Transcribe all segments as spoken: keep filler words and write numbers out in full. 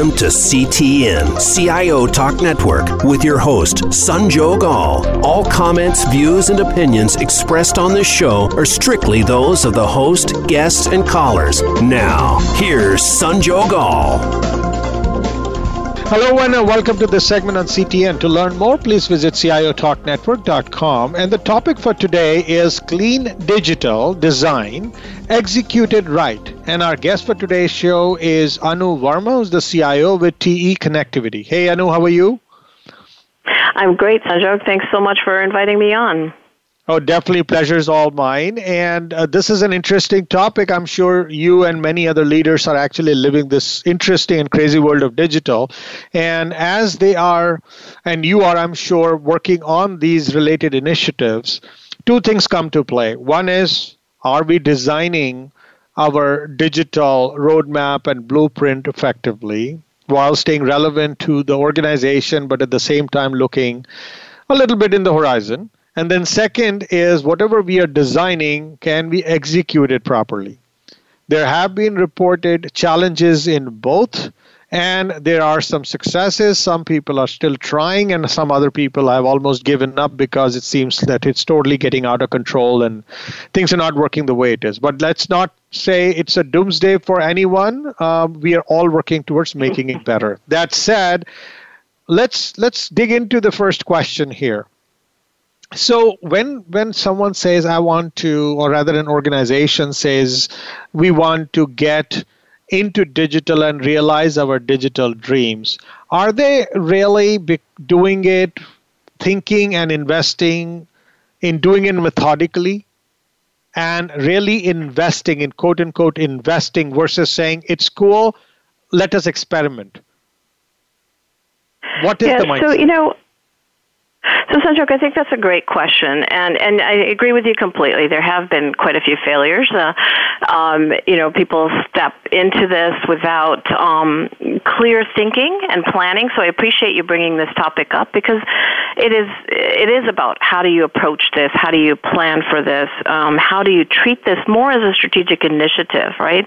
Welcome to C T N, C I O Talk Network, with your host, Sanjog Aul. All comments, views, and opinions expressed on this show are strictly those of the host, guests, and callers. Now, here's Sanjog Aul. Hello and welcome to this segment on C T N. To learn more, please visit C I O talk network dot com. And the topic for today is Clean Digital Design Executed Right. And our guest for today's show is Anu Varma, who's the C I O with T E Connectivity. Hey Anu, how are you? I'm great, Sanjog. Thanks so much for inviting me on. Oh, definitely. Pleasure's all mine. And uh, this is an interesting topic. I'm sure you and many other leaders are actually living this interesting and crazy world of digital. And as they are, and you are, I'm sure, working on these related initiatives, two things come to play. One is, are we designing our digital roadmap and blueprint effectively while staying relevant to the organization, but at the same time looking a little bit in the horizon? And then second is, whatever we are designing, can we execute it properly? There have been reported challenges in both, and there are some successes. Some people are still trying, and some other people have almost given up because it seems that it's totally getting out of control and things are not working the way it is. But let's not say it's a doomsday for anyone. Um, we are all working towards making it better. That said, let's let's dig into the first question here. So when when someone says, I want to, or rather an organization says, we want to get into digital and realize our digital dreams, are they really be doing it, thinking and investing in doing it methodically and really investing in quote unquote investing versus saying, it's cool, let us experiment? What is yeah, the mindset? So, you know, So, Sanjog, I think that's a great question, and, and I agree with you completely. There have been quite a few failures. Uh, um, you know, people step into this without um, clear thinking and planning, so I appreciate you bringing this topic up, because it is it is about how do you approach this, how do you plan for this, um, how do you treat this more as a strategic initiative, right?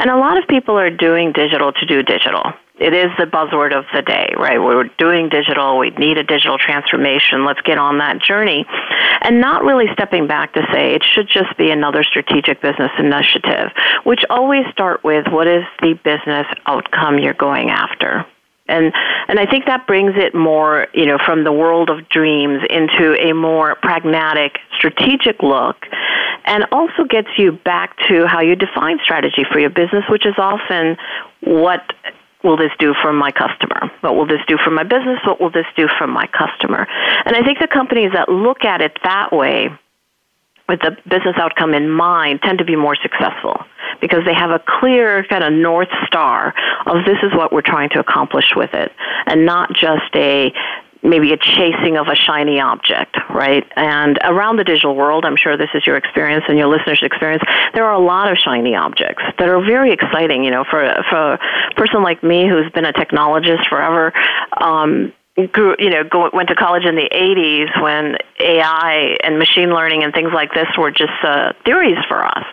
And a lot of people are doing digital to do digital. It is the buzzword of the day, right? We're doing digital. We need a digital transformation. Let's get on that journey. And not really stepping back to say it should just be another strategic business initiative, which always start with what is the business outcome you're going after. And and I think that brings it more, you know, from the world of dreams into a more pragmatic, strategic look, and also gets you back to how you define strategy for your business, which is often what will this do for my customer? What will this do for my business? What will this do for my customer? And I think the companies that look at it that way, with the business outcome in mind, tend to be more successful because they have a clear kind of north star of this is what we're trying to accomplish with it, and not just a maybe a chasing of a shiny object, right? And around the digital world, I'm sure this is your experience and your listeners' experience, there are a lot of shiny objects that are very exciting. You know, for, for a person like me who's been a technologist forever, um, grew, you know, go, went to college in the eighties when A I and machine learning and things like this were just uh, theories for us.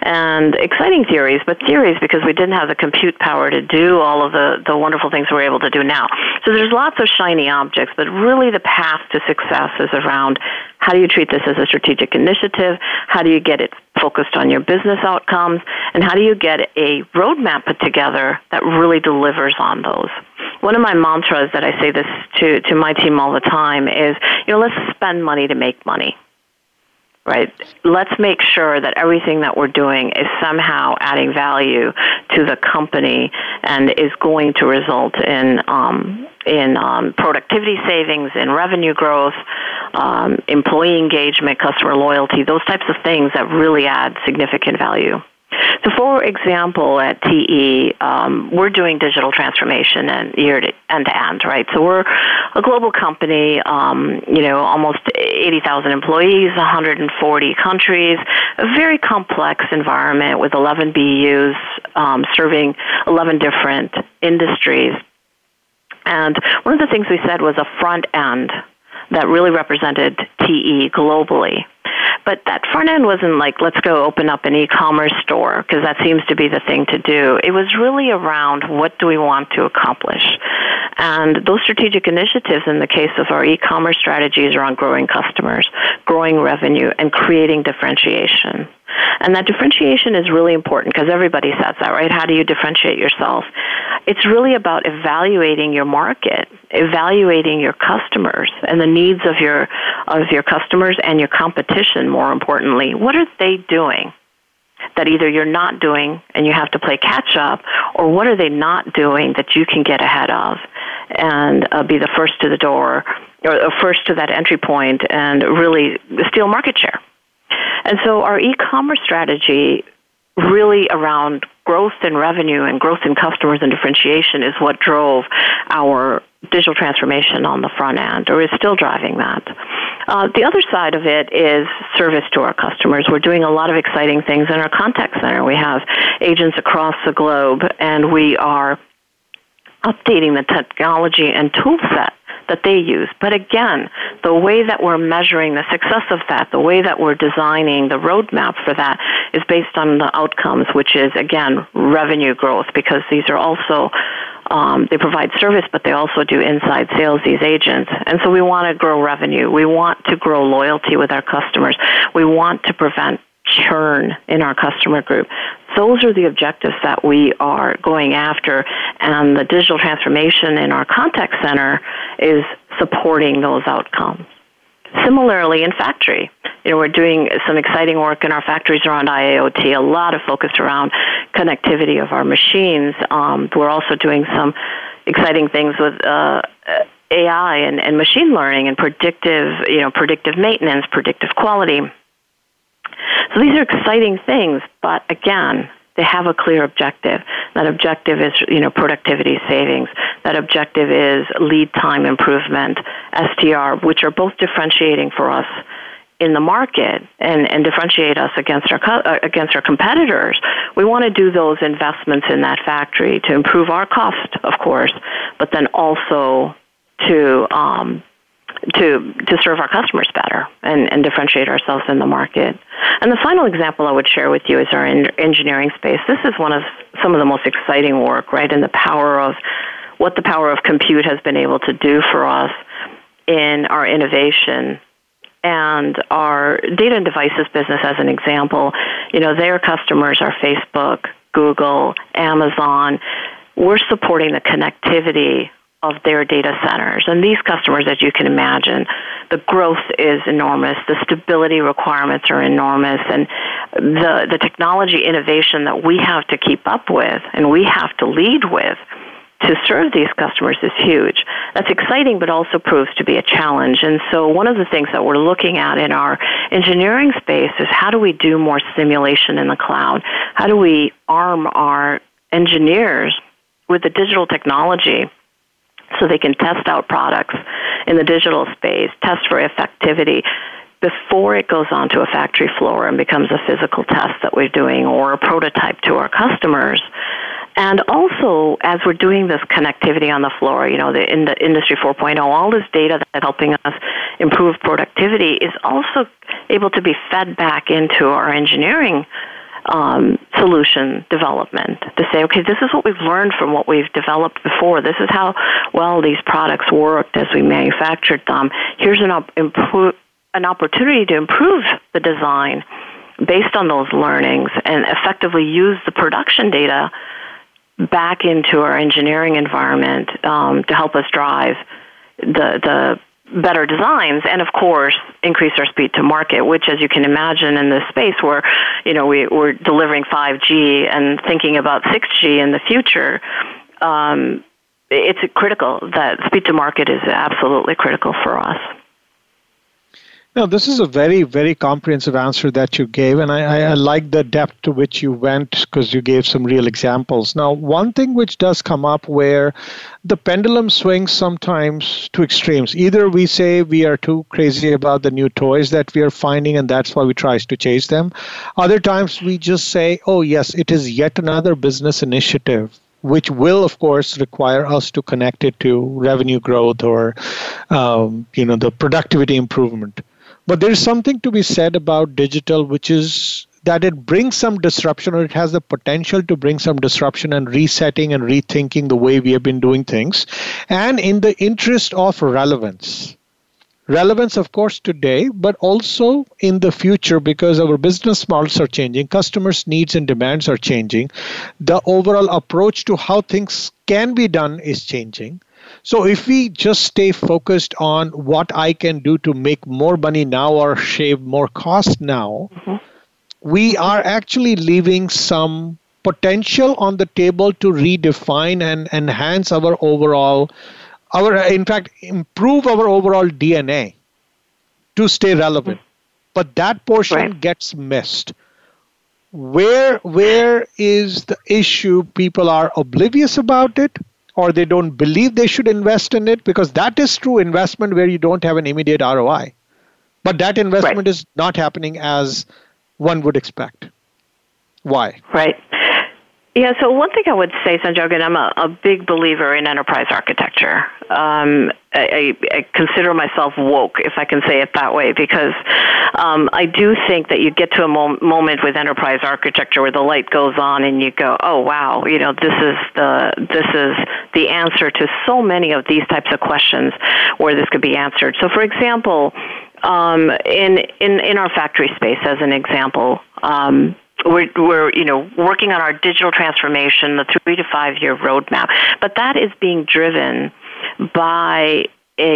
And exciting theories, but theories because we didn't have the compute power to do all of the, the wonderful things we're able to do now. So there's lots of shiny objects, but really the path to success is around how do you treat this as a strategic initiative, how do you get it focused on your business outcomes, and how do you get a roadmap put together that really delivers on those. One of my mantras that I say this to, to my team all the time is, you know, let's spend money to make money. Right. Let's make sure that everything that we're doing is somehow adding value to the company and is going to result in um, in um, productivity savings, in revenue growth, um, employee engagement, customer loyalty, those types of things that really add significant value. So, for example, at T E, um, we're doing digital transformation and year to end to end, right? So we're a global company, um, you know, almost eighty thousand employees, one hundred forty countries, a very complex environment with eleven B Us um, serving eleven different industries. And one of the things we said was a front end that really represented T E globally. But that front end wasn't like, let's go open up an e-commerce store, because that seems to be the thing to do. It was really around, what do we want to accomplish? And those strategic initiatives in the case of our e-commerce strategies around growing customers, growing revenue, and creating differentiation. And that differentiation is really important, because everybody says that, right? How do you differentiate yourself? It's really about evaluating your market, evaluating your customers and the needs of your of your customers and your competition, more importantly. What are they doing that either you're not doing and you have to play catch up, or what are they not doing that you can get ahead of and uh, be the first to the door, or uh, first to that entry point and really steal market share? And so our e-commerce strategy really around growth in revenue and growth in customers and differentiation is what drove our digital transformation on the front end, or is still driving that. Uh, the other side of it is service to our customers. We're doing a lot of exciting things in our contact center. We have agents across the globe, and we are updating the technology and tool set that they use. But again, the way that we're measuring the success of that, the way that we're designing the roadmap for that is based on the outcomes, which is, again, revenue growth, because these are also, um, they provide service, but they also do inside sales, these agents. And so we want to grow revenue. We want to grow loyalty with our customers. We want to prevent churn in our customer group. Those are the objectives that we are going after, and the digital transformation in our contact center is supporting those outcomes. Similarly, in factory, you know, we're doing some exciting work in our factories around I I O T, a lot of focus around connectivity of our machines. Um, we're also doing some exciting things with uh, A I and, and machine learning and predictive, you know, predictive maintenance, predictive quality. So these are exciting things, but again, they have a clear objective. That objective is, you know, productivity savings. That objective is lead time improvement, S T R, which are both differentiating for us in the market and, and differentiate us against our co- against our competitors. We want to do those investments in that factory to improve our cost, of course, but then also to um, to to serve our customers better and, and differentiate ourselves in the market. And the final example I would share with you is our in- engineering space. This is one of some of the most exciting work, right, and the power of what the power of compute has been able to do for us in our innovation. And our data and devices business, as an example, you know, their customers are Facebook, Google, Amazon. We're supporting the connectivity of their data centers. And these customers, as you can imagine, the growth is enormous. The stability requirements are enormous. And the, the technology innovation that we have to keep up with and we have to lead with to serve these customers is huge. That's exciting, but also proves to be a challenge. And so one of the things that we're looking at in our engineering space is, how do we do more simulation in the cloud? How do we arm our engineers with the digital technology so they can test out products in the digital space, test for effectivity before it goes onto a factory floor and becomes a physical test that we're doing or a prototype to our customers. And also, as we're doing this connectivity on the floor, you know, the, in the Industry four point oh, all this data that's helping us improve productivity is also able to be fed back into our engineering Um, solution development to say, okay, this is what we've learned from what we've developed before. This is how well these products worked as we manufactured them. Here's an, op- impo- an opportunity to improve the design based on those learnings and effectively use the production data back into our engineering environment um, to help us drive the the better designs, and of course, increase our speed to market, which, as you can imagine, in this space where, you know, we, we're delivering five G and thinking about six G in the future, um, it's critical. That speed to market is absolutely critical for us. No, this is a very, very comprehensive answer that you gave, and I, I, I like the depth to which you went, because you gave some real examples. Now, one thing which does come up where the pendulum swings sometimes to extremes. Either we say we are too crazy about the new toys that we are finding, and that's why we try to chase them. Other times we just say, oh, yes, it is yet another business initiative which will, of course, require us to connect it to revenue growth or, um, you know, the productivity improvement. But there's something to be said about digital, which is that it brings some disruption, or it has the potential to bring some disruption and resetting and rethinking the way we have been doing things, and in the interest of relevance. Relevance, of course, today, but also in the future, because our business models are changing, customers' needs and demands are changing. The overall approach to how things can be done is changing. So if we just stay focused on what I can do to make more money now or shave more cost now, mm-hmm. we are actually leaving some potential on the table to redefine and enhance our overall Our, in fact, improve our overall D N A to stay relevant. But that portion right. gets missed. Where, where is the issue? People are oblivious about it, or they don't believe they should invest in it, because that is true investment where you don't have an immediate R O I. But that investment right. is not happening as one would expect. Why? Right. Yeah, so one thing I would say, Sanjog, and I'm a, a big believer in enterprise architecture. Um, I, I consider myself woke, if I can say it that way, because um, I do think that you get to a mom- moment with enterprise architecture where the light goes on and you go, oh, wow, you know, this is the this is the answer to so many of these types of questions where this could be answered. So, for example, um, in, in, in our factory space, as an example, um We're, we're, you know, working on our digital transformation, the three to five year roadmap, but that is being driven by a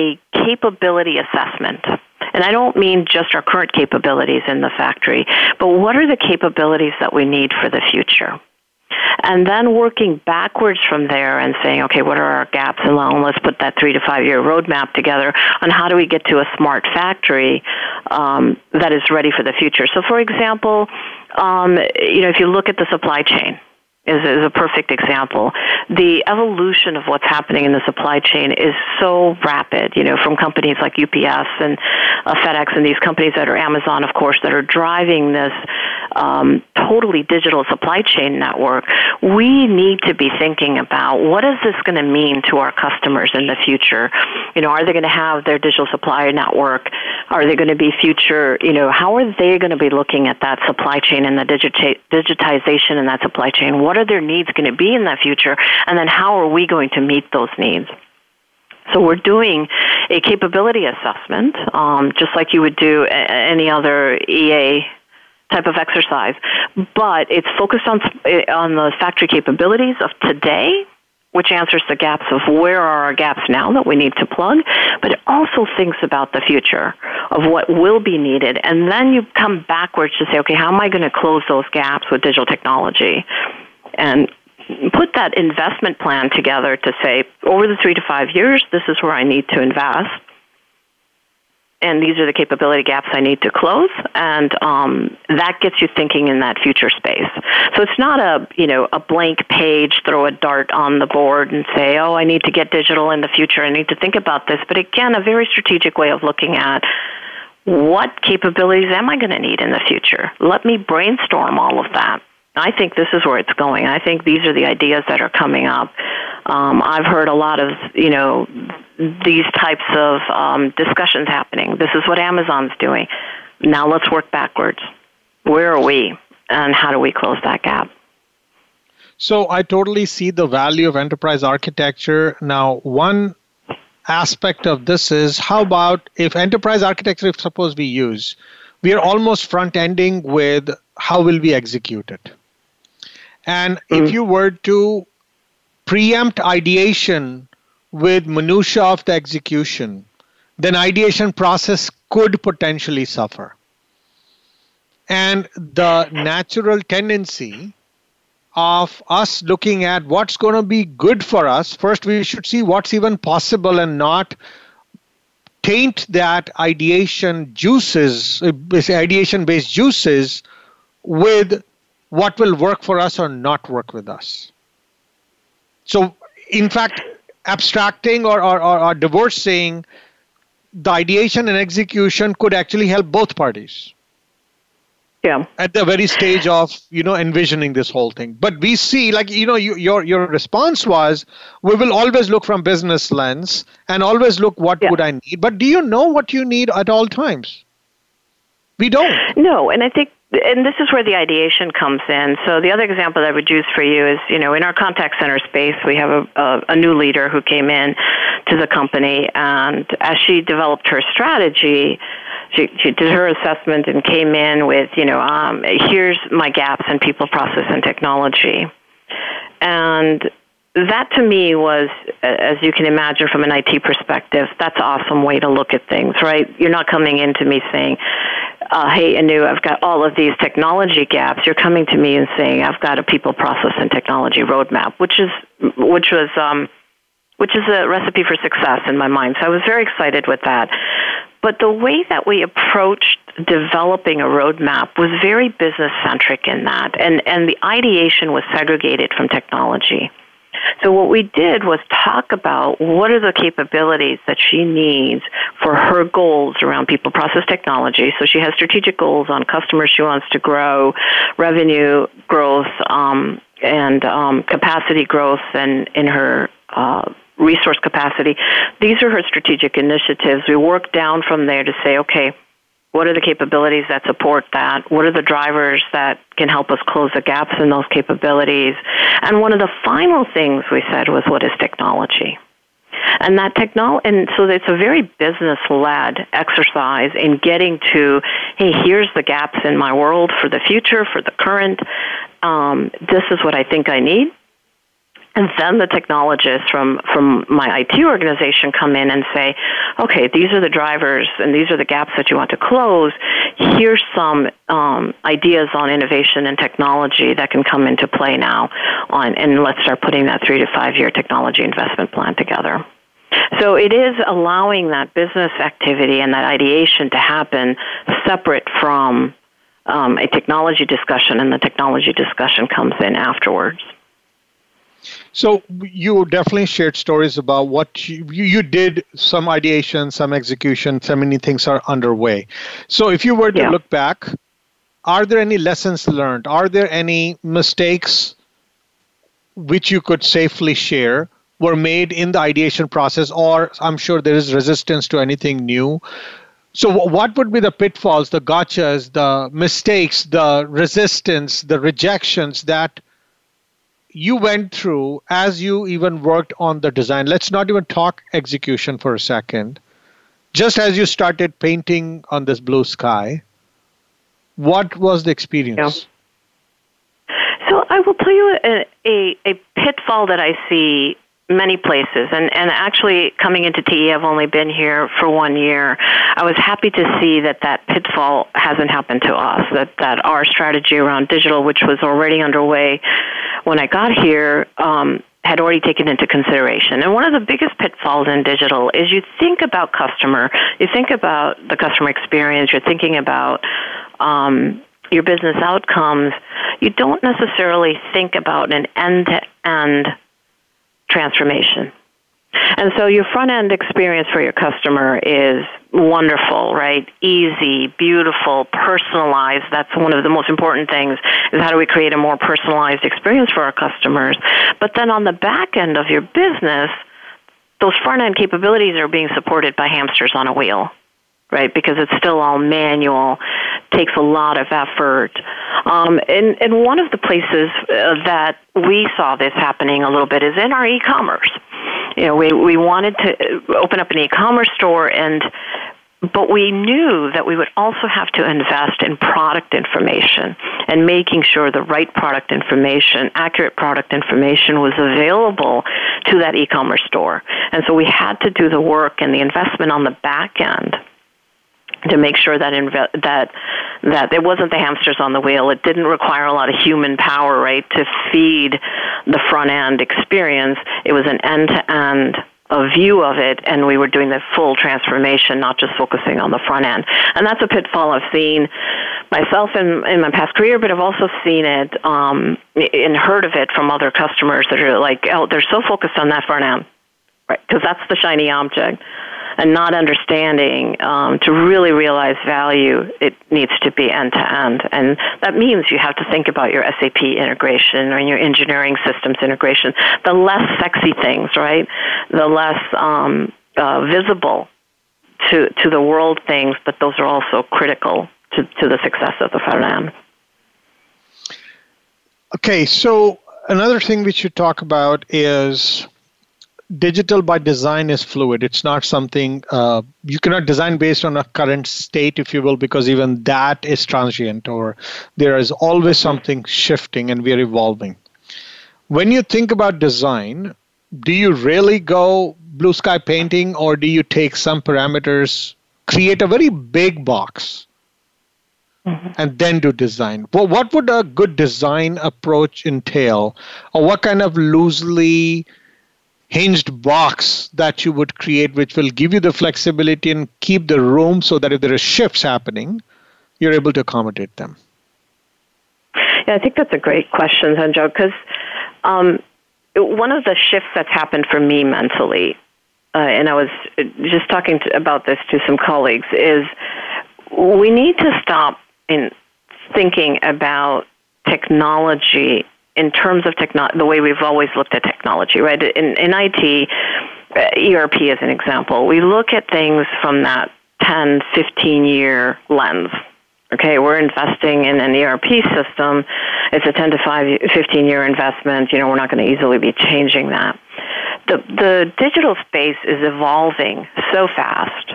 a capability assessment. And I don't mean just our current capabilities in the factory, but what are the capabilities that we need for the future? And then working backwards from there and saying, okay, what are our gaps? And let's put that three to five year roadmap together on how do we get to a smart factory um, that is ready for the future. So, for example, um, you know, if you look at the supply chain, is, is a perfect example. The evolution of what's happening in the supply chain is so rapid, you know, from companies like U P S and uh, FedEx and these companies that are Amazon, of course, that are driving this um, totally digital supply chain network. We need to be thinking about what is this going to mean to our customers in the future? You know, are they going to have their digital supplier network? Are they going to be future, you know, how are they going to be looking at that supply chain and the digita- digitization in that supply chain? What What are their needs going to be in that future? And then how are we going to meet those needs? So we're doing a capability assessment, um, just like you would do any other E A type of exercise. But it's focused on, on the factory capabilities of today, which answers the gaps of where are our gaps now that we need to plug, but it also thinks about the future of what will be needed. And then you come backwards to say, okay, how am I going to close those gaps with digital technology? And put that investment plan together to say, over the three to five years, this is where I need to invest. And these are the capability gaps I need to close. And um, that gets you thinking in that future space. So it's not a, you know, a blank page, throw a dart on the board and say, oh, I need to get digital in the future. I need to think about this. But again, a very strategic way of looking at what capabilities am I going to need in the future? Let me brainstorm all of that. I think this is where it's going. I think these are the ideas that are coming up. Um, I've heard a lot of, you know, these types of um, discussions happening. This is what Amazon's doing. Now let's work backwards. Where are we, and how do we close that gap? So I totally see the value of enterprise architecture. Now, one aspect of this is, how about if enterprise architecture, if suppose we use, we are almost front-ending with how will we execute it? And mm-hmm. if you were to preempt ideation with minutia of the execution, then ideation process could potentially suffer. And the natural tendency of us looking at what's going to be good for us, first we should see what's even possible and not taint that ideation juices, ideation-based juices with what will work for us or not work with us. So, in fact, abstracting or, or, or, or divorcing the ideation and execution could actually help both parties. Yeah. At the very stage of, you know, envisioning this whole thing. But we see, like, you know, you, your your response was, we will always look from business lens and always look what yeah. would I need. But do you know what you need at all times? We don't. No, and I think, and this is where the ideation comes in. So the other example I would use for you is, you know, in our contact center space, we have a, a, a new leader who came in to the company, and as she developed her strategy, She, she did her assessment and came in with, you know, um, here's my gaps in people, process, and technology. And that to me was, as you can imagine from an I T perspective, that's an awesome way to look at things, right? You're not coming into me saying, uh, hey, Anu, I've got all of these technology gaps. You're coming to me and saying, I've got a people, process, and technology roadmap, which is, which was, um, which is a recipe for success in my mind. So I was very excited with that. But the way that we approached developing a roadmap was very business-centric in that, and, and the ideation was segregated from technology. So what we did was talk about what are the capabilities that she needs for her goals around people, process, technology. So she has strategic goals on customers she wants to grow, revenue growth, um, and um, capacity growth and in her uh resource capacity. These are her strategic initiatives. We work down from there to say, okay, what are the capabilities that support that? What are the drivers that can help us close the gaps in those capabilities? And one of the final things we said was, what is technology? And that technology, and so it's a very business-led exercise in getting to, hey, here's the gaps in my world for the future, for the current. Um, this is what I think I need. And then the technologists from, from my I T organization come in and say, okay, these are the drivers and these are the gaps that you want to close. Here's some um, ideas on innovation and technology that can come into play now, on, and let's start putting that three to five-year technology investment plan together. So it is allowing that business activity and that ideation to happen separate from um, a technology discussion, and the technology discussion comes in afterwards. So you definitely shared stories about what you, you did, some ideation, some execution, so many things are underway. So if you were to yeah. look back, are there any lessons learned? Are there any mistakes which you could safely share were made in the ideation process? Or I'm sure there is resistance to anything new. So what would be the pitfalls, the gotchas, the mistakes, the resistance, the rejections that you went through as you even worked on the design? Let's not even talk execution for a second. Just as you started painting on this blue sky, what was the experience? Yeah. So I will tell you a, a, a pitfall that I see many places. And, and actually, coming into T E, I've only been here for one year. I was happy to see that that pitfall hasn't happened to us, that, that our strategy around digital, which was already underway when I got here, um, had already taken into consideration. And one of the biggest pitfalls in digital is you think about customer, you think about the customer experience, you're thinking about um, your business outcomes. You don't necessarily think about an end-to-end transformation. And so your front-end experience for your customer is wonderful, right? Easy, beautiful, personalized. That's one of the most important things, is how do we create a more personalized experience for our customers? But then on the back end of your business, those front-end capabilities are being supported by hamsters on a wheel, right? Because it's still all manual, takes a lot of effort. Um, and, and one of the places uh, that we saw this happening a little bit is in our e-commerce. You know, we, we wanted to open up an e-commerce store, and but we knew that we would also have to invest in product information and making sure the right product information, accurate product information was available to that e-commerce store. And so we had to do the work and the investment on the back end to make sure that inve- that that it wasn't the hamsters on the wheel. It didn't require a lot of human power, right, to feed the front-end experience. It was an end-to-end a view of it, and we were doing the full transformation, not just focusing on the front end. And that's a pitfall I've seen myself in, in my past career, but I've also seen it um, and heard of it from other customers that are like, oh, they're so focused on that front end, right, because that's the shiny object. and not understanding, um, to really realize value, it needs to be end-to-end. And that means you have to think about your S A P integration or your engineering systems integration. The less sexy things, right, the less um, uh, visible to, to the world things, but those are also critical to, to the success of the program. Okay, so another thing we should talk about is digital by design is fluid. It's not something, uh, you cannot design based on a current state, if you will, because even that is transient, or there is always something shifting and we are evolving. When you think about design, do you really go blue sky painting, or do you take some parameters, create a very big box, mm-hmm. and then do design? Well, what would a good design approach entail, or what kind of loosely hinged box that you would create, which will give you the flexibility and keep the room so that if there are shifts happening, you're able to accommodate them? Yeah, I think that's a great question, Sanjog, because um, one of the shifts that's happened for me mentally, uh, and I was just talking to, about this to some colleagues, is we need to stop in thinking about technology in terms of techno- the way we've always looked at technology, right? In, in I T, E R P is an example. We look at things from that ten, fifteen-year lens. Okay, we're investing in an E R P system. It's a ten to fifteen-year investment. You know, we're not going to easily be changing that. The, the digital space is evolving so fast.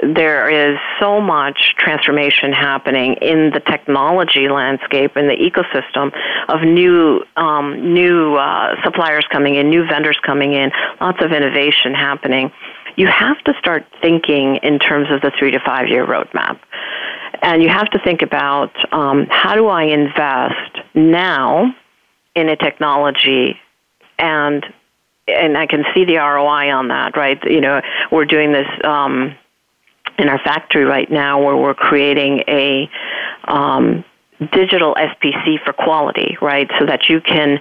There is so much transformation happening in the technology landscape, in the ecosystem of new um, new uh, suppliers coming in, new vendors coming in, lots of innovation happening. You have to start thinking in terms of the three to five year roadmap. And you have to think about um, how do I invest now in a technology, and and I can see the R O I on that, right? You know, we're doing this Um, in our factory right now, where we're creating a um, digital S P C for quality, right? So that you can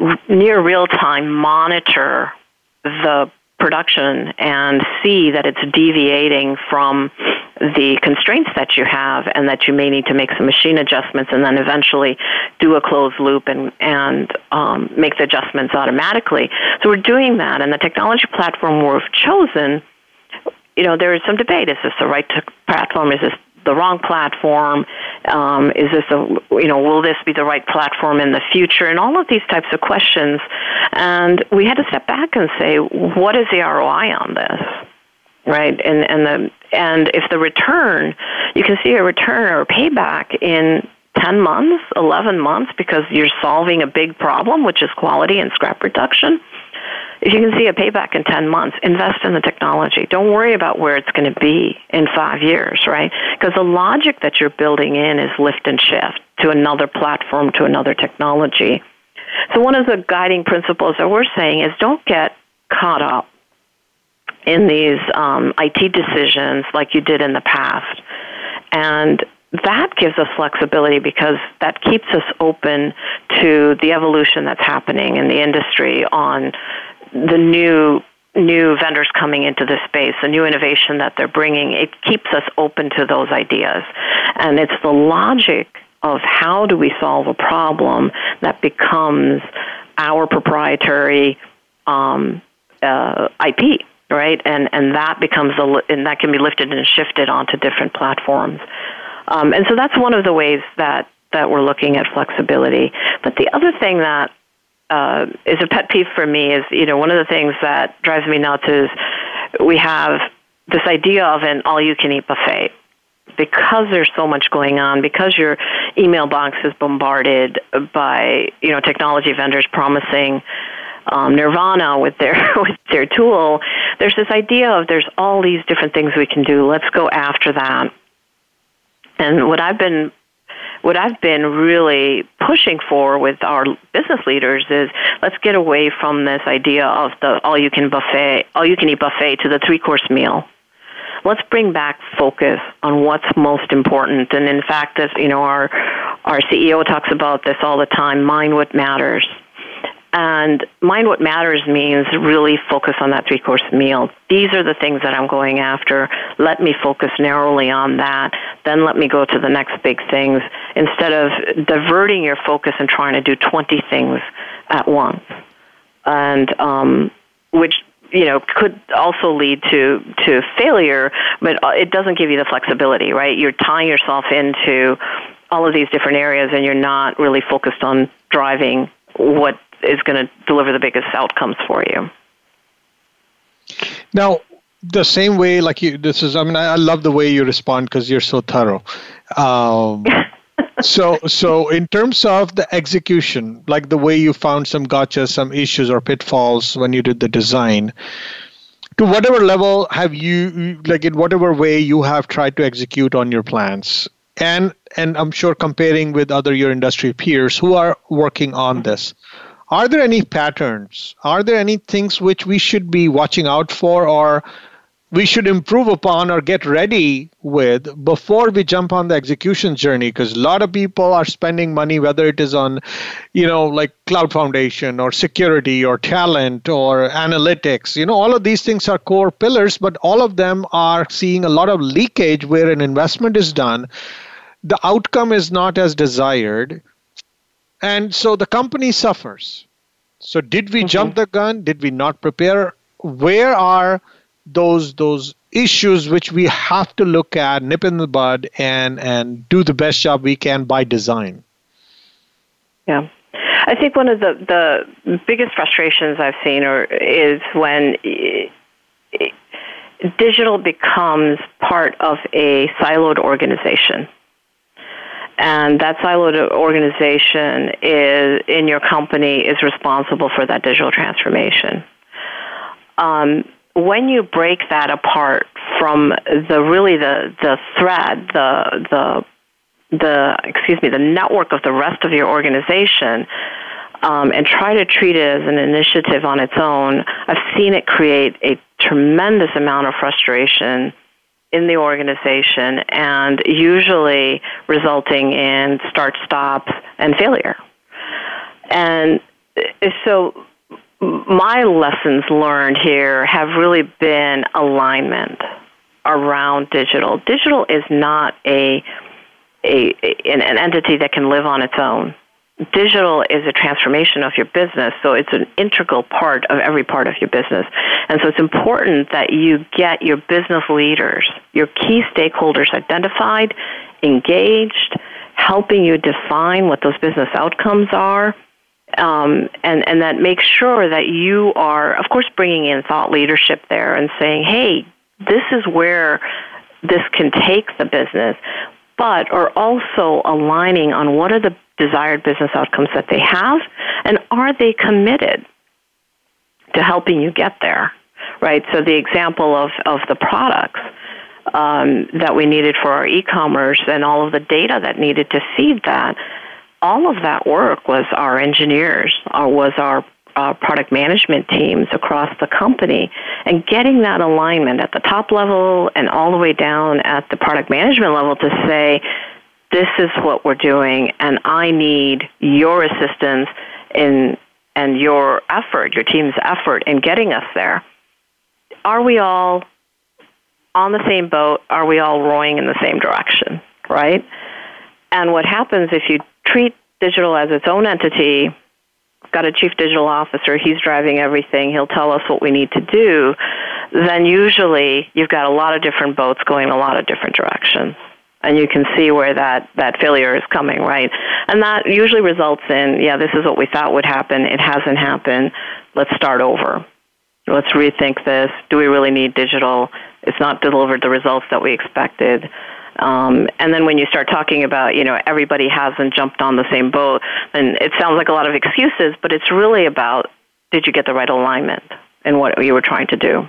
r- near real time monitor the production and see that it's deviating from the constraints that you have, and that you may need to make some machine adjustments, and then eventually do a closed loop and, and um, make the adjustments automatically. So we're doing that, and the technology platform we've chosen, you know, there is some debate. Is this the right platform? Is this the wrong platform? Um, is this a, you know, will this be the right platform in the future? And all of these types of questions. And we had to step back and say, what is the R O I on this, right? And and the and if the return, you can see a return or a payback in ten months, eleven months, because you're solving a big problem, which is quality and scrap reduction. If you can see a payback in ten months, invest in the technology. Don't worry about where it's going to be in five years, right? Because the logic that you're building in is lift and shift to another platform, to another technology. So one of the guiding principles that we're saying is don't get caught up in these um, I T decisions like you did in the past. And that gives us flexibility, because that keeps us open to the evolution that's happening in the industry on the new new vendors coming into the space, the new innovation that they're bringing. It keeps us open to those ideas. And it's the logic of how do we solve a problem that becomes our proprietary um, uh, I P, right? And and that becomes a, and that can be lifted and shifted onto different platforms. Um, and so that's one of the ways that, that we're looking at flexibility. But the other thing that Uh, is a pet peeve for me is, you know, one of the things that drives me nuts is we have this idea of an all-you-can-eat buffet. Because there's so much going on, because your email box is bombarded by, you know, technology vendors promising um, nirvana with their with their tool, there's this idea of there's all these different things we can do. Let's go after that. And what I've been What I've been really pushing for with our business leaders is let's get away from this idea of the all-you-can buffet, all-you-can-eat buffet to the three-course meal. Let's bring back focus on what's most important. And in fact, as you know, our our C E O talks about this all the time, mind what matters. And Mind What Matters means really focus on that three-course meal. These are the things that I'm going after. Let me focus narrowly on that. Then let me go to the next big things instead of diverting your focus and trying to do twenty things at once. And um, which, you know, could also lead to, to failure, but it doesn't give you the flexibility, right? You're tying yourself into all of these different areas and you're not really focused on driving what is going to deliver the biggest outcomes for you. Now, the same way, like you, this is, I mean, I, I love the way you respond because you're so thorough. Um, so, so in terms of the execution, like the way you found some gotchas, some issues or pitfalls when you did the design, to whatever level have you, like in whatever way you have tried to execute on your plans, and and I'm sure comparing with other your industry peers who are working on this, are there any patterns? Are there any things which we should be watching out for or we should improve upon or get ready with before we jump on the execution journey? Because a lot of people are spending money, whether it is on, you know, like cloud foundation or security or talent or analytics. You know, all of these things are core pillars, but all of them are seeing a lot of leakage where an investment is done. The outcome is not as desired. And so the company suffers. So did we mm-hmm. jump the gun? Did we not prepare? Where are those those issues which we have to look at, nip in the bud, and, and do the best job we can by design? Yeah. I think one of the, the biggest frustrations I've seen or is when digital becomes part of a siloed organization. And that siloed organization is in your company is responsible for that digital transformation. Um, when you break that apart from the really the the thread, the the the excuse me, the network of the rest of your organization, um, and try to treat it as an initiative on its own, I've seen it create a tremendous amount of frustration in the organization, and usually resulting in start, stop, and failure. And so my lessons learned here have really been alignment around digital. Digital is not a, a, a an entity that can live on its own. Digital is a transformation of your business, so it's an integral part of every part of your business. And so it's important that you get your business leaders, your key stakeholders identified, engaged, helping you define what those business outcomes are, um, and, and that makes sure that you are, of course, bringing in thought leadership there and saying, hey, this is where this can take the business, but are also aligning on what are the desired business outcomes that they have, and are they committed to helping you get there, right? So the example of, of the products um, that we needed for our e-commerce and all of the data that needed to feed that, all of that work was our engineers, or was our uh, product management teams across the company, and getting that alignment at the top level and all the way down at the product management level to say, this is what we're doing, and I need your assistance in and your effort, your team's effort in getting us there. Are we all on the same boat? Are we all rowing in the same direction, right? And what happens if you treat digital as its own entity, you've got a chief digital officer, he's driving everything, he'll tell us what we need to do, then usually you've got a lot of different boats going a lot of different directions. And you can see where that, that failure is coming, right? And that usually results in, yeah, this is what we thought would happen. It hasn't happened. Let's start over. Let's rethink this. Do we really need digital? It's not delivered the results that we expected. Um, and then when you start talking about, you know, everybody hasn't jumped on the same boat, and it sounds like a lot of excuses, but it's really about, did you get the right alignment in what you were trying to do?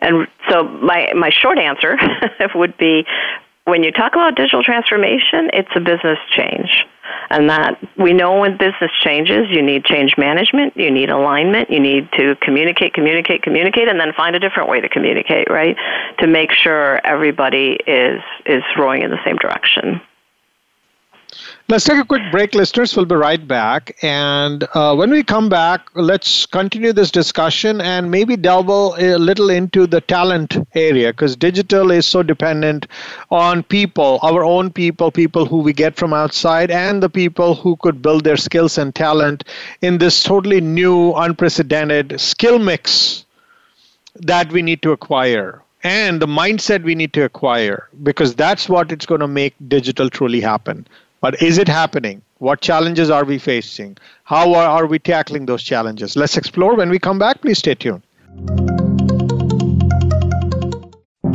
And so my, my short answer would be, when you talk about digital transformation, it's a business change. And that we know when business changes, you need change management, you need alignment, you need to communicate, communicate, communicate, and then find a different way to communicate, right? To make sure everybody is, is rowing in the same direction. Let's take a quick break, listeners. We'll be right back. And uh, when we come back, let's continue this discussion and maybe delve a little into the talent area, because digital is so dependent on people, our own people, people who we get from outside, and the people who could build their skills and talent in this totally new, unprecedented skill mix that we need to acquire. And the mindset we need to acquire, because that's what it's going to make digital truly happen. But is it happening? What challenges are we facing? How are we tackling those challenges? Let's explore when we come back. Please stay tuned.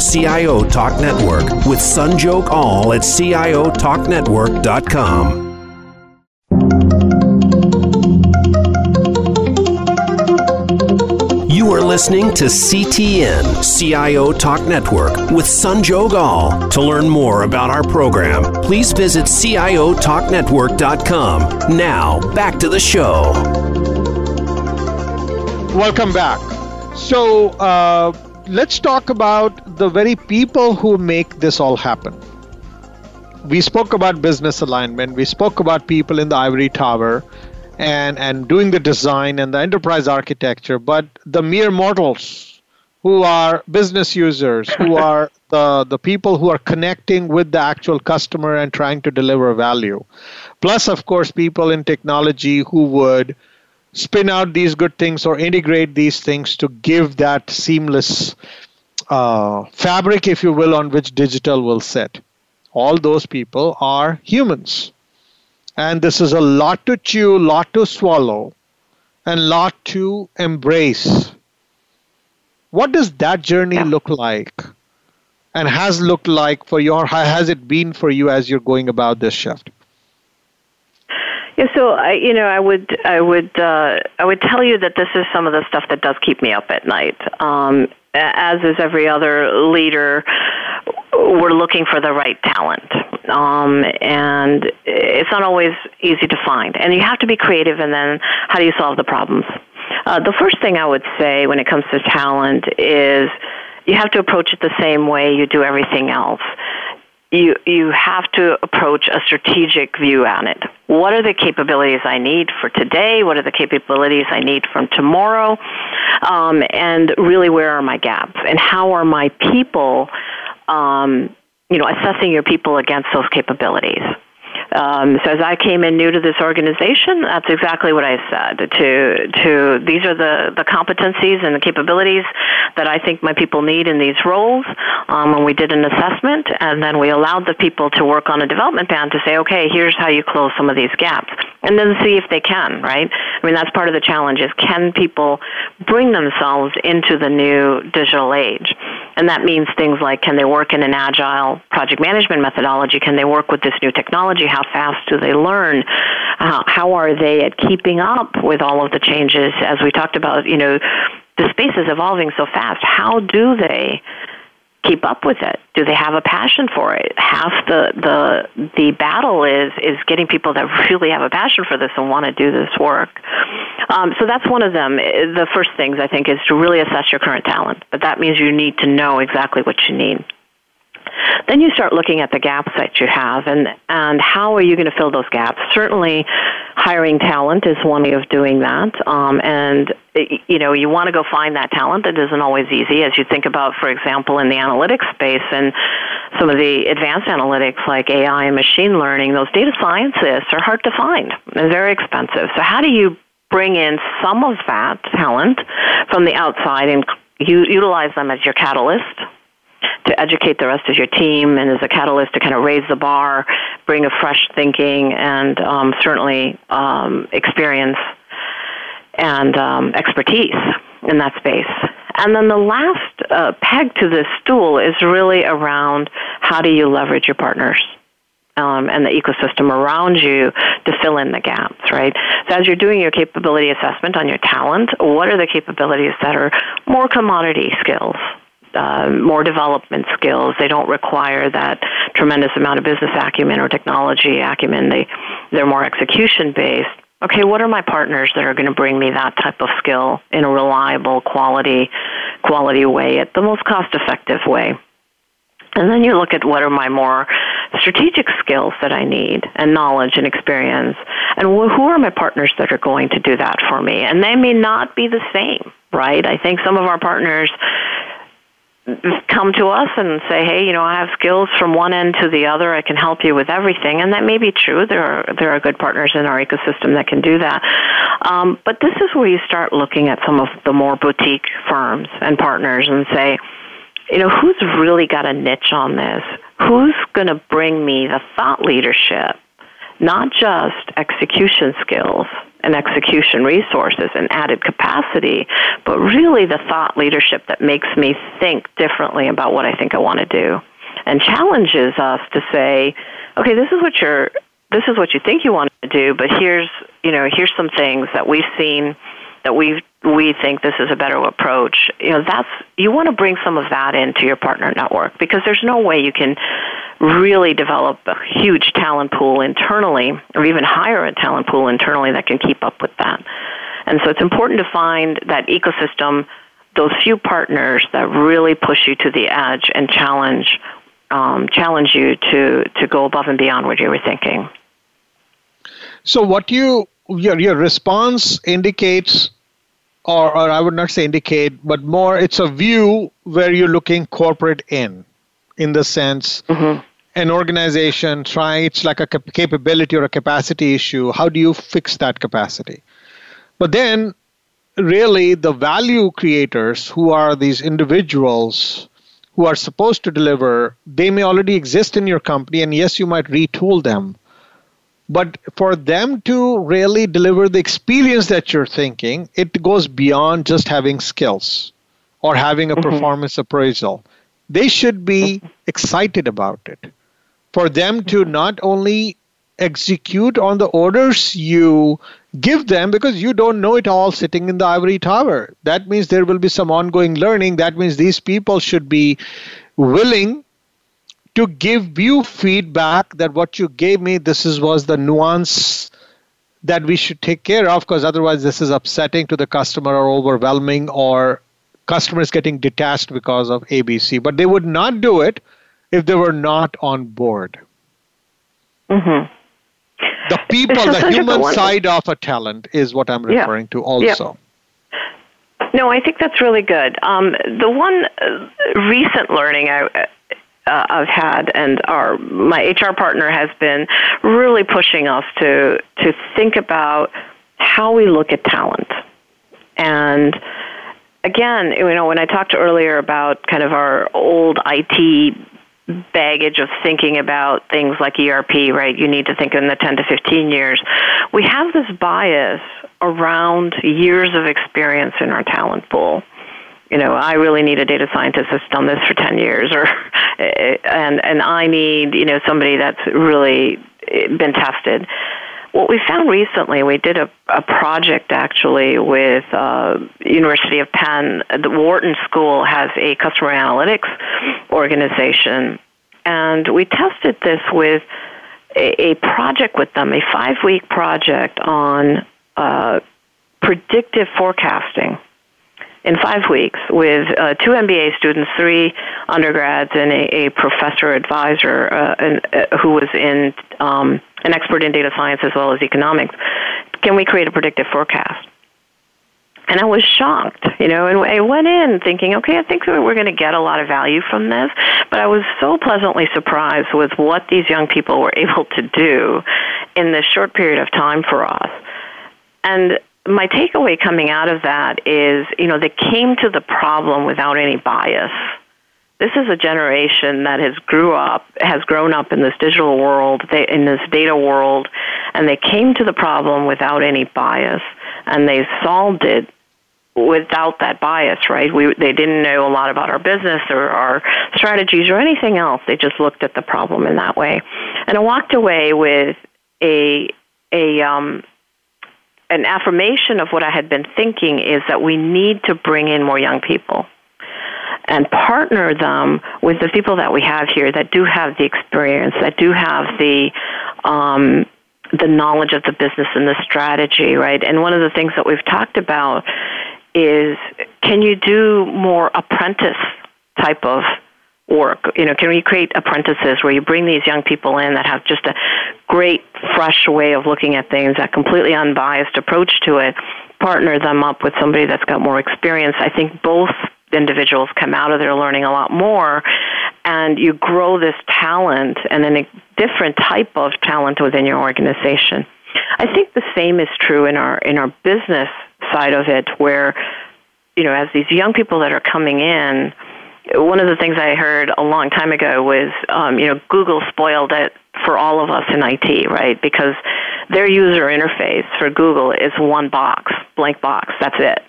C I O Talk Network with Sanjog Aul at C I O talk network dot com. You are listening to C T N, C I O Talk Network with Sanjog Aul. To learn more about our program, please visit C I O talk network dot com. Now, back to the show. Welcome back. So, uh, let's talk about the very people who make this all happen. We spoke about business alignment. We spoke about people in the ivory tower and, and doing the design and the enterprise architecture. But the mere mortals who are business users, who are the, the people who are connecting with the actual customer and trying to deliver value. Plus, of course, people in technology who would spin out these good things or integrate these things to give that seamless uh, fabric, if you will, on which digital will sit. All those people are humans. And this is a lot to chew, lot to swallow, and lot to embrace. What does that journey look like and has looked like for you, or has it been for you as you're going about this shift? Yeah, so I, you know, I would, I would, uh, I would tell you that this is some of the stuff that does keep me up at night. Um, as is every other leader, we're looking for the right talent, um, and it's not always easy to find. And you have to be creative. And then, how do you solve the problems? Uh, the first thing I would say when it comes to talent is you have to approach it the same way you do everything else. You you have to approach a strategic view on it. What are the capabilities I need for today? What are the capabilities I need from tomorrow? Um, and really, where are my gaps? And how are my people, um, you know, assessing your people against those capabilities? Um, so as I came in new to this organization, that's exactly what I said. To to these are the, the competencies and the capabilities that I think my people need in these roles. Um, and we did an assessment, and then we allowed the people to work on a development plan to say, okay, here's how you close some of these gaps, and then see if they can. Right? I mean, that's part of the challenge is can people bring themselves into the new digital age, and that means things like can they work in an agile project management methodology? Can they work with this new technology? How fast do they learn? Uh, how are they at keeping up with all of the changes? As we talked about, you know, the space is evolving so fast. How do they keep up with it? Do they have a passion for it? Half the the, the battle is, is getting people that really have a passion for this and want to do this work. Um, so that's one of them. The first things, I think, is to really assess your current talent. But that means you need to know exactly what you need. Then you start looking at the gaps that you have and, and how are you going to fill those gaps? Certainly, hiring talent is one way of doing that. Um, and, you know, you want to go find that talent. It isn't always easy. As you think about, for example, in the analytics space and some of the advanced analytics like A I and machine learning, those data scientists are hard to find and very expensive. So how do you bring in some of that talent from the outside and u- utilize them as your catalyst to educate the rest of your team and as a catalyst to kind of raise the bar, bring a fresh thinking and um, certainly um, experience and um, expertise in that space. And then the last uh, peg to this stool is really around how do you leverage your partners? um, and the ecosystem around you to fill in the gaps, right? So as you're doing your capability assessment on your talent, what are the capabilities that are more commodity skills? Uh, more development skills. They don't require that tremendous amount of business acumen or technology acumen. They, they're more execution-based. Okay, what are my partners that are going to bring me that type of skill in a reliable, quality, quality way at the most cost-effective way? And then you look at what are my more strategic skills that I need and knowledge and experience, and who are my partners that are going to do that for me? And they may not be the same, right? I think some of our partners come to us and say, hey, you know, I have skills from one end to the other. I can help you with everything. And that may be true. There are, there are good partners in our ecosystem that can do that. Um, but this is where you start looking at some of the more boutique firms and partners and say, you know, who's really got a niche on this? Who's going to bring me the thought leadership, not just execution skills and execution resources and added capacity, but really the thought leadership that makes me think differently about what I think I want to do, and challenges us to say, okay, this is what you're, this is what you think you want to do, but here's, you know, here's some things that we've seen that we we think this is a better approach. You know, that's, you want to bring some of that into your partner network, because there's no way you can really develop a huge talent pool internally or even hire a talent pool internally that can keep up with that. And so it's important to find that ecosystem, those few partners that really push you to the edge and challenge um, challenge you to, to go above and beyond what you were thinking. So what you your your response indicates, or, or I would not say indicate, but more it's a view where you're looking corporate in, in the sense mm-hmm. an organization trying, it's like a capability or a capacity issue. How do you fix that capacity? But then really the value creators, who are these individuals who are supposed to deliver, they may already exist in your company, and yes, you might retool them. But for them to really deliver the experience that you're thinking, it goes beyond just having skills or having a mm-hmm. performance appraisal. They should be excited about it. For them to not only execute on the orders you give them, because you don't know it all sitting in the ivory tower. That means there will be some ongoing learning. That means these people should be willing to give you feedback that what you gave me, this is, was the nuance that we should take care of, because otherwise this is upsetting to the customer or overwhelming, or customers getting detached because of A B C. But they would not do it if they were not on board. Mm-hmm. The people, the human side of a talent is what I'm referring yeah. to also. Yeah. No, I think that's really good. Um, the one uh, recent learning I... Uh, Uh, I've had, and our my H R partner has been really pushing us to to think about how we look at talent. And again, you know, when I talked earlier about kind of our old I T baggage of thinking about things like E R P, right? You need to think in the ten to fifteen years. We have this bias around years of experience in our talent pool. You know, I really need a data scientist that's done this for ten years, or and and I need, you know, somebody that's really been tested. What we found recently, we did a, a project actually with uh, University of Penn. The Wharton School has a customer analytics organization, and we tested this with a, a project with them, a five-week project on uh, predictive forecasting. In five weeks, with uh, two M B A students, three undergrads, and a, a professor advisor uh, and, uh, who was in um, an expert in data science as well as economics, can we create a predictive forecast? And I was shocked, you know, and I went in thinking, okay, I think we're going to get a lot of value from this, but I was so pleasantly surprised with what these young people were able to do in this short period of time for us. And my takeaway coming out of that is, you know, they came to the problem without any bias. This is a generation that has grew up, has grown up in this digital world, they, in this data world, and they came to the problem without any bias, and they solved it without that bias, right? We, they didn't know a lot about our business or our strategies or anything else. They just looked at the problem in that way. And I walked away with a a um, an affirmation of what I had been thinking, is that we need to bring in more young people and partner them with the people that we have here that do have the experience, that do have the um, the knowledge of the business and the strategy, right? And one of the things that we've talked about is, can you do more apprentice type of work? You know, can we create apprentices where you bring these young people in that have just a great, fresh way of looking at things, a completely unbiased approach to it, partner them up with somebody that's got more experience? I think both individuals come out of there learning a lot more, and you grow this talent and then a different type of talent within your organization. I think the same is true in our in our business side of it, where, you know, as these young people that are coming in, one of the things I heard a long time ago was, um, you know, Google spoiled it for all of us in I T, right? Because their user interface for Google is one box, blank box, that's it.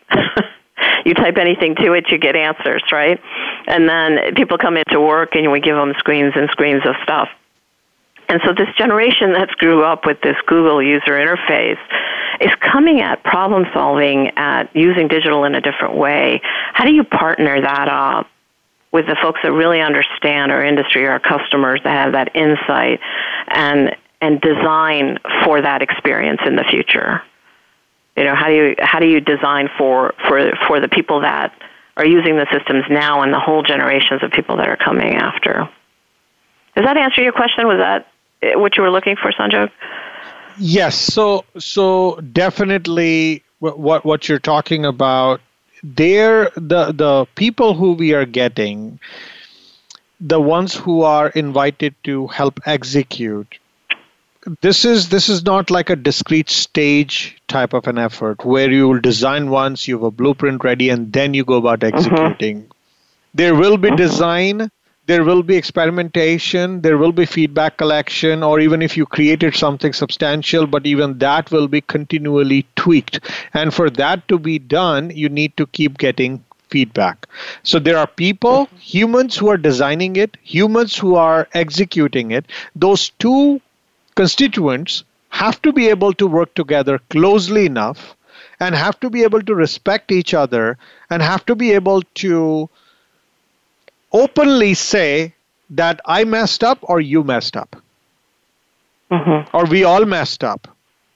You type anything to it, you get answers, right? And then people come into work and we give them screens and screens of stuff. And so this generation that's grew up with this Google user interface is coming at problem solving, at using digital in a different way. How do you partner that up with the folks that really understand our industry, our customers, that have that insight and and design for that experience in the future? You know, how do you how do you design for, for for the people that are using the systems now and the whole generations of people that are coming after? Does that answer your question? Was that what you were looking for, Sanjog? Yes. So so definitely, what what you're talking about there, the the people who we are getting, the ones who are invited to help execute. This is this is not like a discrete stage type of an effort where you will design once, you have a blueprint ready, and then you go about executing. Mm-hmm. There will be design, there will be experimentation, there will be feedback collection, or even if you created something substantial, but even that will be continually tweaked. And for that to be done, you need to keep getting feedback. So there are people, mm-hmm. humans who are designing it, humans who are executing it. Those two constituents have to be able to work together closely enough and have to be able to respect each other and have to be able to openly say that I messed up or you messed up, mm-hmm. or we all messed up.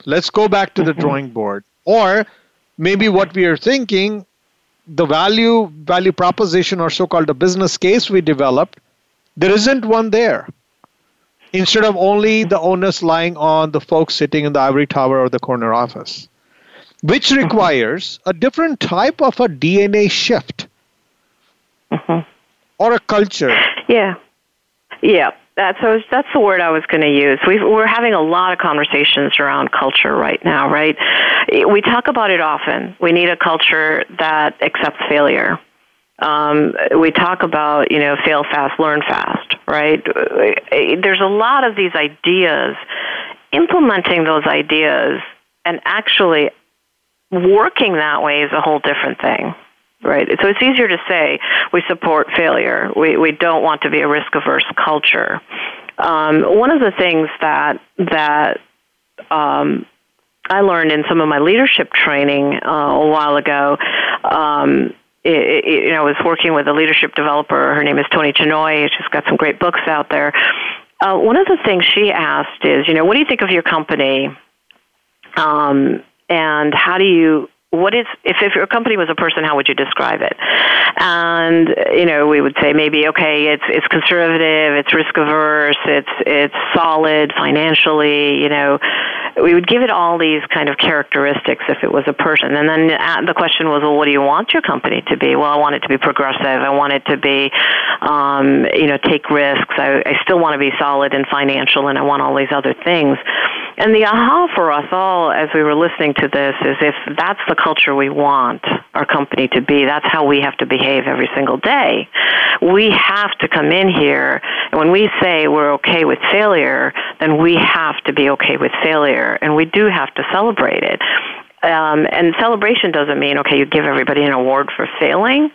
Let's go back to mm-hmm. the drawing board. Or maybe what we are thinking, the value, value proposition or so-called the business case we developed, there isn't one there. Instead of only the onus lying on the folks sitting in the ivory tower or the corner office, which requires a different type of a D N A shift mm-hmm. or a culture. Yeah, yeah. That's so. That's the word I was going to use. We've, we're having a lot of conversations around culture right now, right? We talk about it often. We need a culture that accepts failure. Um, we talk about, you know, fail fast, learn fast, right? There's a lot of these ideas. Implementing those ideas and actually working that way is a whole different thing, right? So it's easier to say we support failure. We we don't want to be a risk-averse culture. Um, one of the things that that um, I learned in some of my leadership training uh, a while ago. Um, It, it, you know, I was working with a leadership developer. Her name is Toni Chinoy. She's got some great books out there. Uh, one of the things she asked is, you know, what do you think of your company? Um, and how do you, what is, if, if your company was a person, how would you describe it? And, you know, we would say maybe, okay, it's it's conservative, it's risk averse, it's, it's solid financially, you know. We would give it all these kind of characteristics if it was a person. And then the question was, well, what do you want your company to be? Well, I want it to be progressive. I want it to be, um, you know, take risks. I, I still want to be solid and financial, and I want all these other things. And the aha for us all as we were listening to this is, if that's the culture we want our company to be, that's how we have to behave every single day. We have to come in here, and when we say we're okay with failure, then we have to be okay with failure, and we do have to celebrate it. Um, and celebration doesn't mean, okay, you give everybody an award for failing,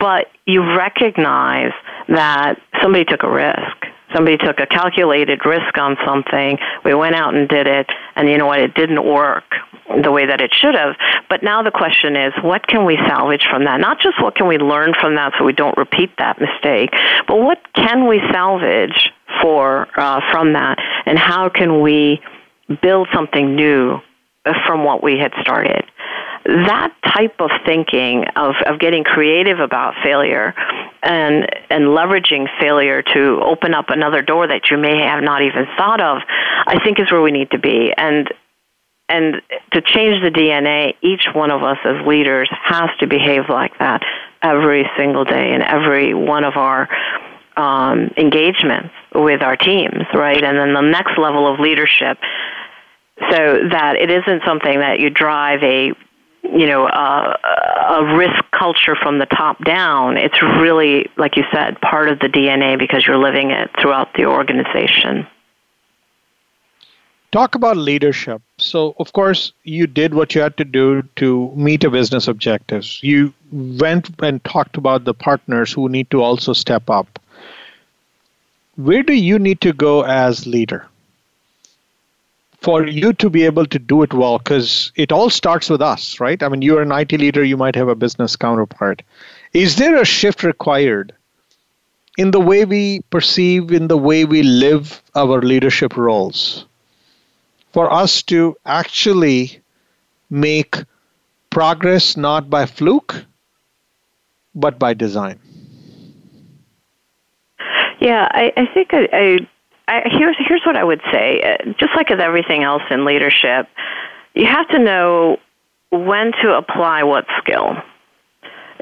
but you recognize that somebody took a risk. Somebody took a calculated risk on something. We went out and did it, and you know what? It didn't work the way that it should have. But now the question is, what can we salvage from that? Not just what can we learn from that so we don't repeat that mistake, but what can we salvage for uh, from that, and how can we build something new from what we had started? That type of thinking of, of getting creative about failure and and leveraging failure to open up another door that you may have not even thought of, I think is where we need to be. And and to change the D N A, each one of us as leaders has to behave like that every single day in every one of our um, engagements with our teams, right? And then the next level of leadership, so that it isn't something that you drive a, you know, uh, a risk culture from the top down. It's really, like you said, part of the D N A because you're living it throughout the organization. Talk about leadership. So, of course, you did what you had to do to meet a business objectives. You went and talked about the partners who need to also step up. Where do you need to go as leader for you to be able to do it well? Because it all starts with us, right? I mean, you're an I T leader, you might have a business counterpart. Is there a shift required in the way we perceive, in the way we live our leadership roles for us to actually make progress not by fluke, but by design? Yeah, I, I think I... I I, here's here's what I would say. Just like with everything else in leadership, you have to know when to apply what skill.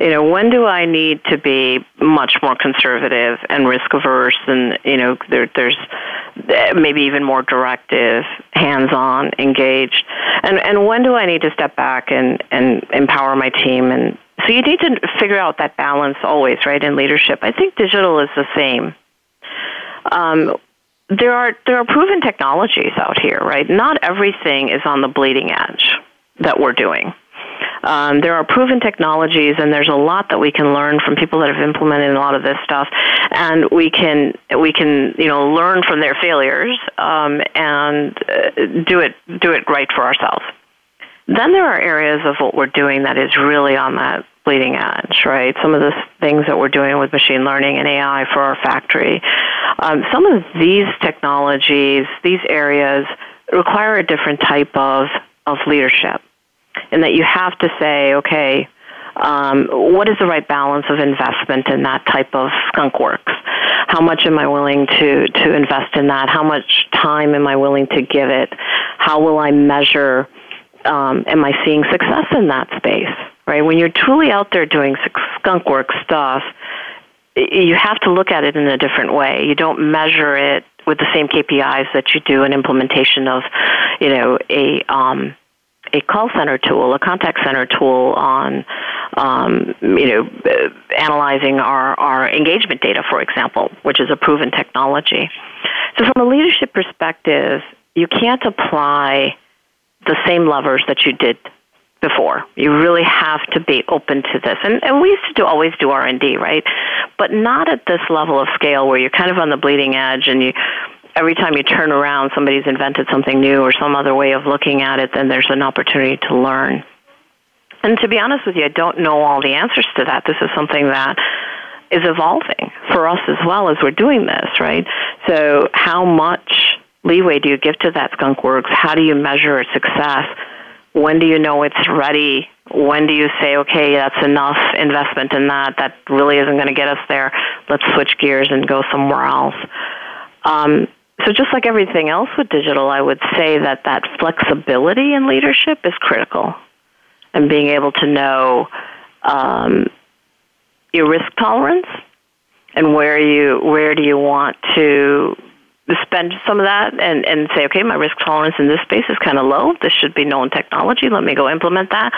You know, when do I need to be much more conservative and risk averse, and you know, there, there's maybe even more directive, hands-on, engaged, and and when do I need to step back and and empower my team? And so you need to figure out that balance always, right? In leadership, I think digital is the same. Um, There are there are proven technologies out here, right? Not everything is on the bleeding edge that we're doing. Um, there are proven technologies, and there's a lot that we can learn from people that have implemented a lot of this stuff, and we can we can you know learn from their failures um, and uh, do it do it right for ourselves. Then there are areas of what we're doing that is really on that bleeding edge, right? Some of the things that we're doing with machine learning and A I for our factory. Um, some of these technologies, these areas, require a different type of, of leadership, in that you have to say, okay, um, what is the right balance of investment in that type of skunk works? How much am I willing to, to invest in that? How much time am I willing to give it? How will I measure, um, am I seeing success in that space? Right? When you're truly out there doing skunk work stuff, you have to look at it in a different way. You don't measure it with the same K P Is that you do in implementation of, you know, a um, a call center tool, a contact center tool on, um, you know, uh, analyzing our, our engagement data, for example, which is a proven technology. So from a leadership perspective, you can't apply the same levers that you did before. You really have to be open to this. And, and we used to do, always do R and D, right? But not at this level of scale where you're kind of on the bleeding edge and you, every time you turn around, somebody's invented something new or some other way of looking at it, then there's an opportunity to learn. And to be honest with you, I don't know all the answers to that. This is something that is evolving for us as well as we're doing this, right? So how much leeway do you give to that skunk works? How do you measure its success? When do you know it's ready? When do you say, okay, that's enough investment in that? That really isn't going to get us there. Let's switch gears and go somewhere else. Um, so just like everything else with digital, I would say that that flexibility in leadership is critical. And being able to know um, your risk tolerance and where you where do you want to spend some of that and, and say, okay, my risk tolerance in this space is kind of low. This should be known technology. Let me go implement that.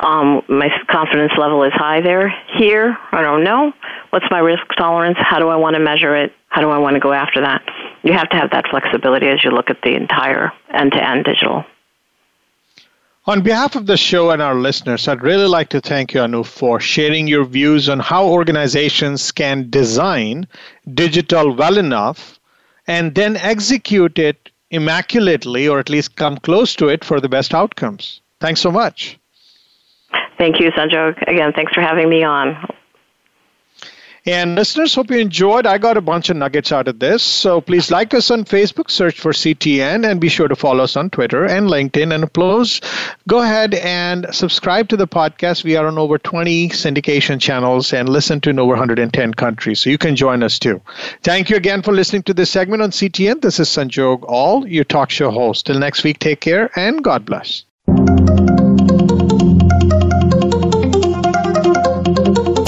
Um, my confidence level is high there. Here, I don't know. What's my risk tolerance? How do I want to measure it? How do I want to go after that? You have to have that flexibility as you look at the entire end-to-end digital. On behalf of the show and our listeners, I'd really like to thank you, Anu, for sharing your views on how organizations can design digital well enough and then execute it immaculately, or at least come close to it for the best outcomes. Thanks so much. Thank you, Sanjog. Again, thanks for having me on. And listeners, hope you enjoyed. I got a bunch of nuggets out of this. So please like us on Facebook, search for C T N, and be sure to follow us on Twitter and LinkedIn. And applause. Go ahead and subscribe to the podcast. We are on over twenty syndication channels and listen to in over one hundred ten countries. So you can join us too. Thank you again for listening to this segment on C T N. This is Sanjog Aul, your talk show host. Till next week, take care and God bless.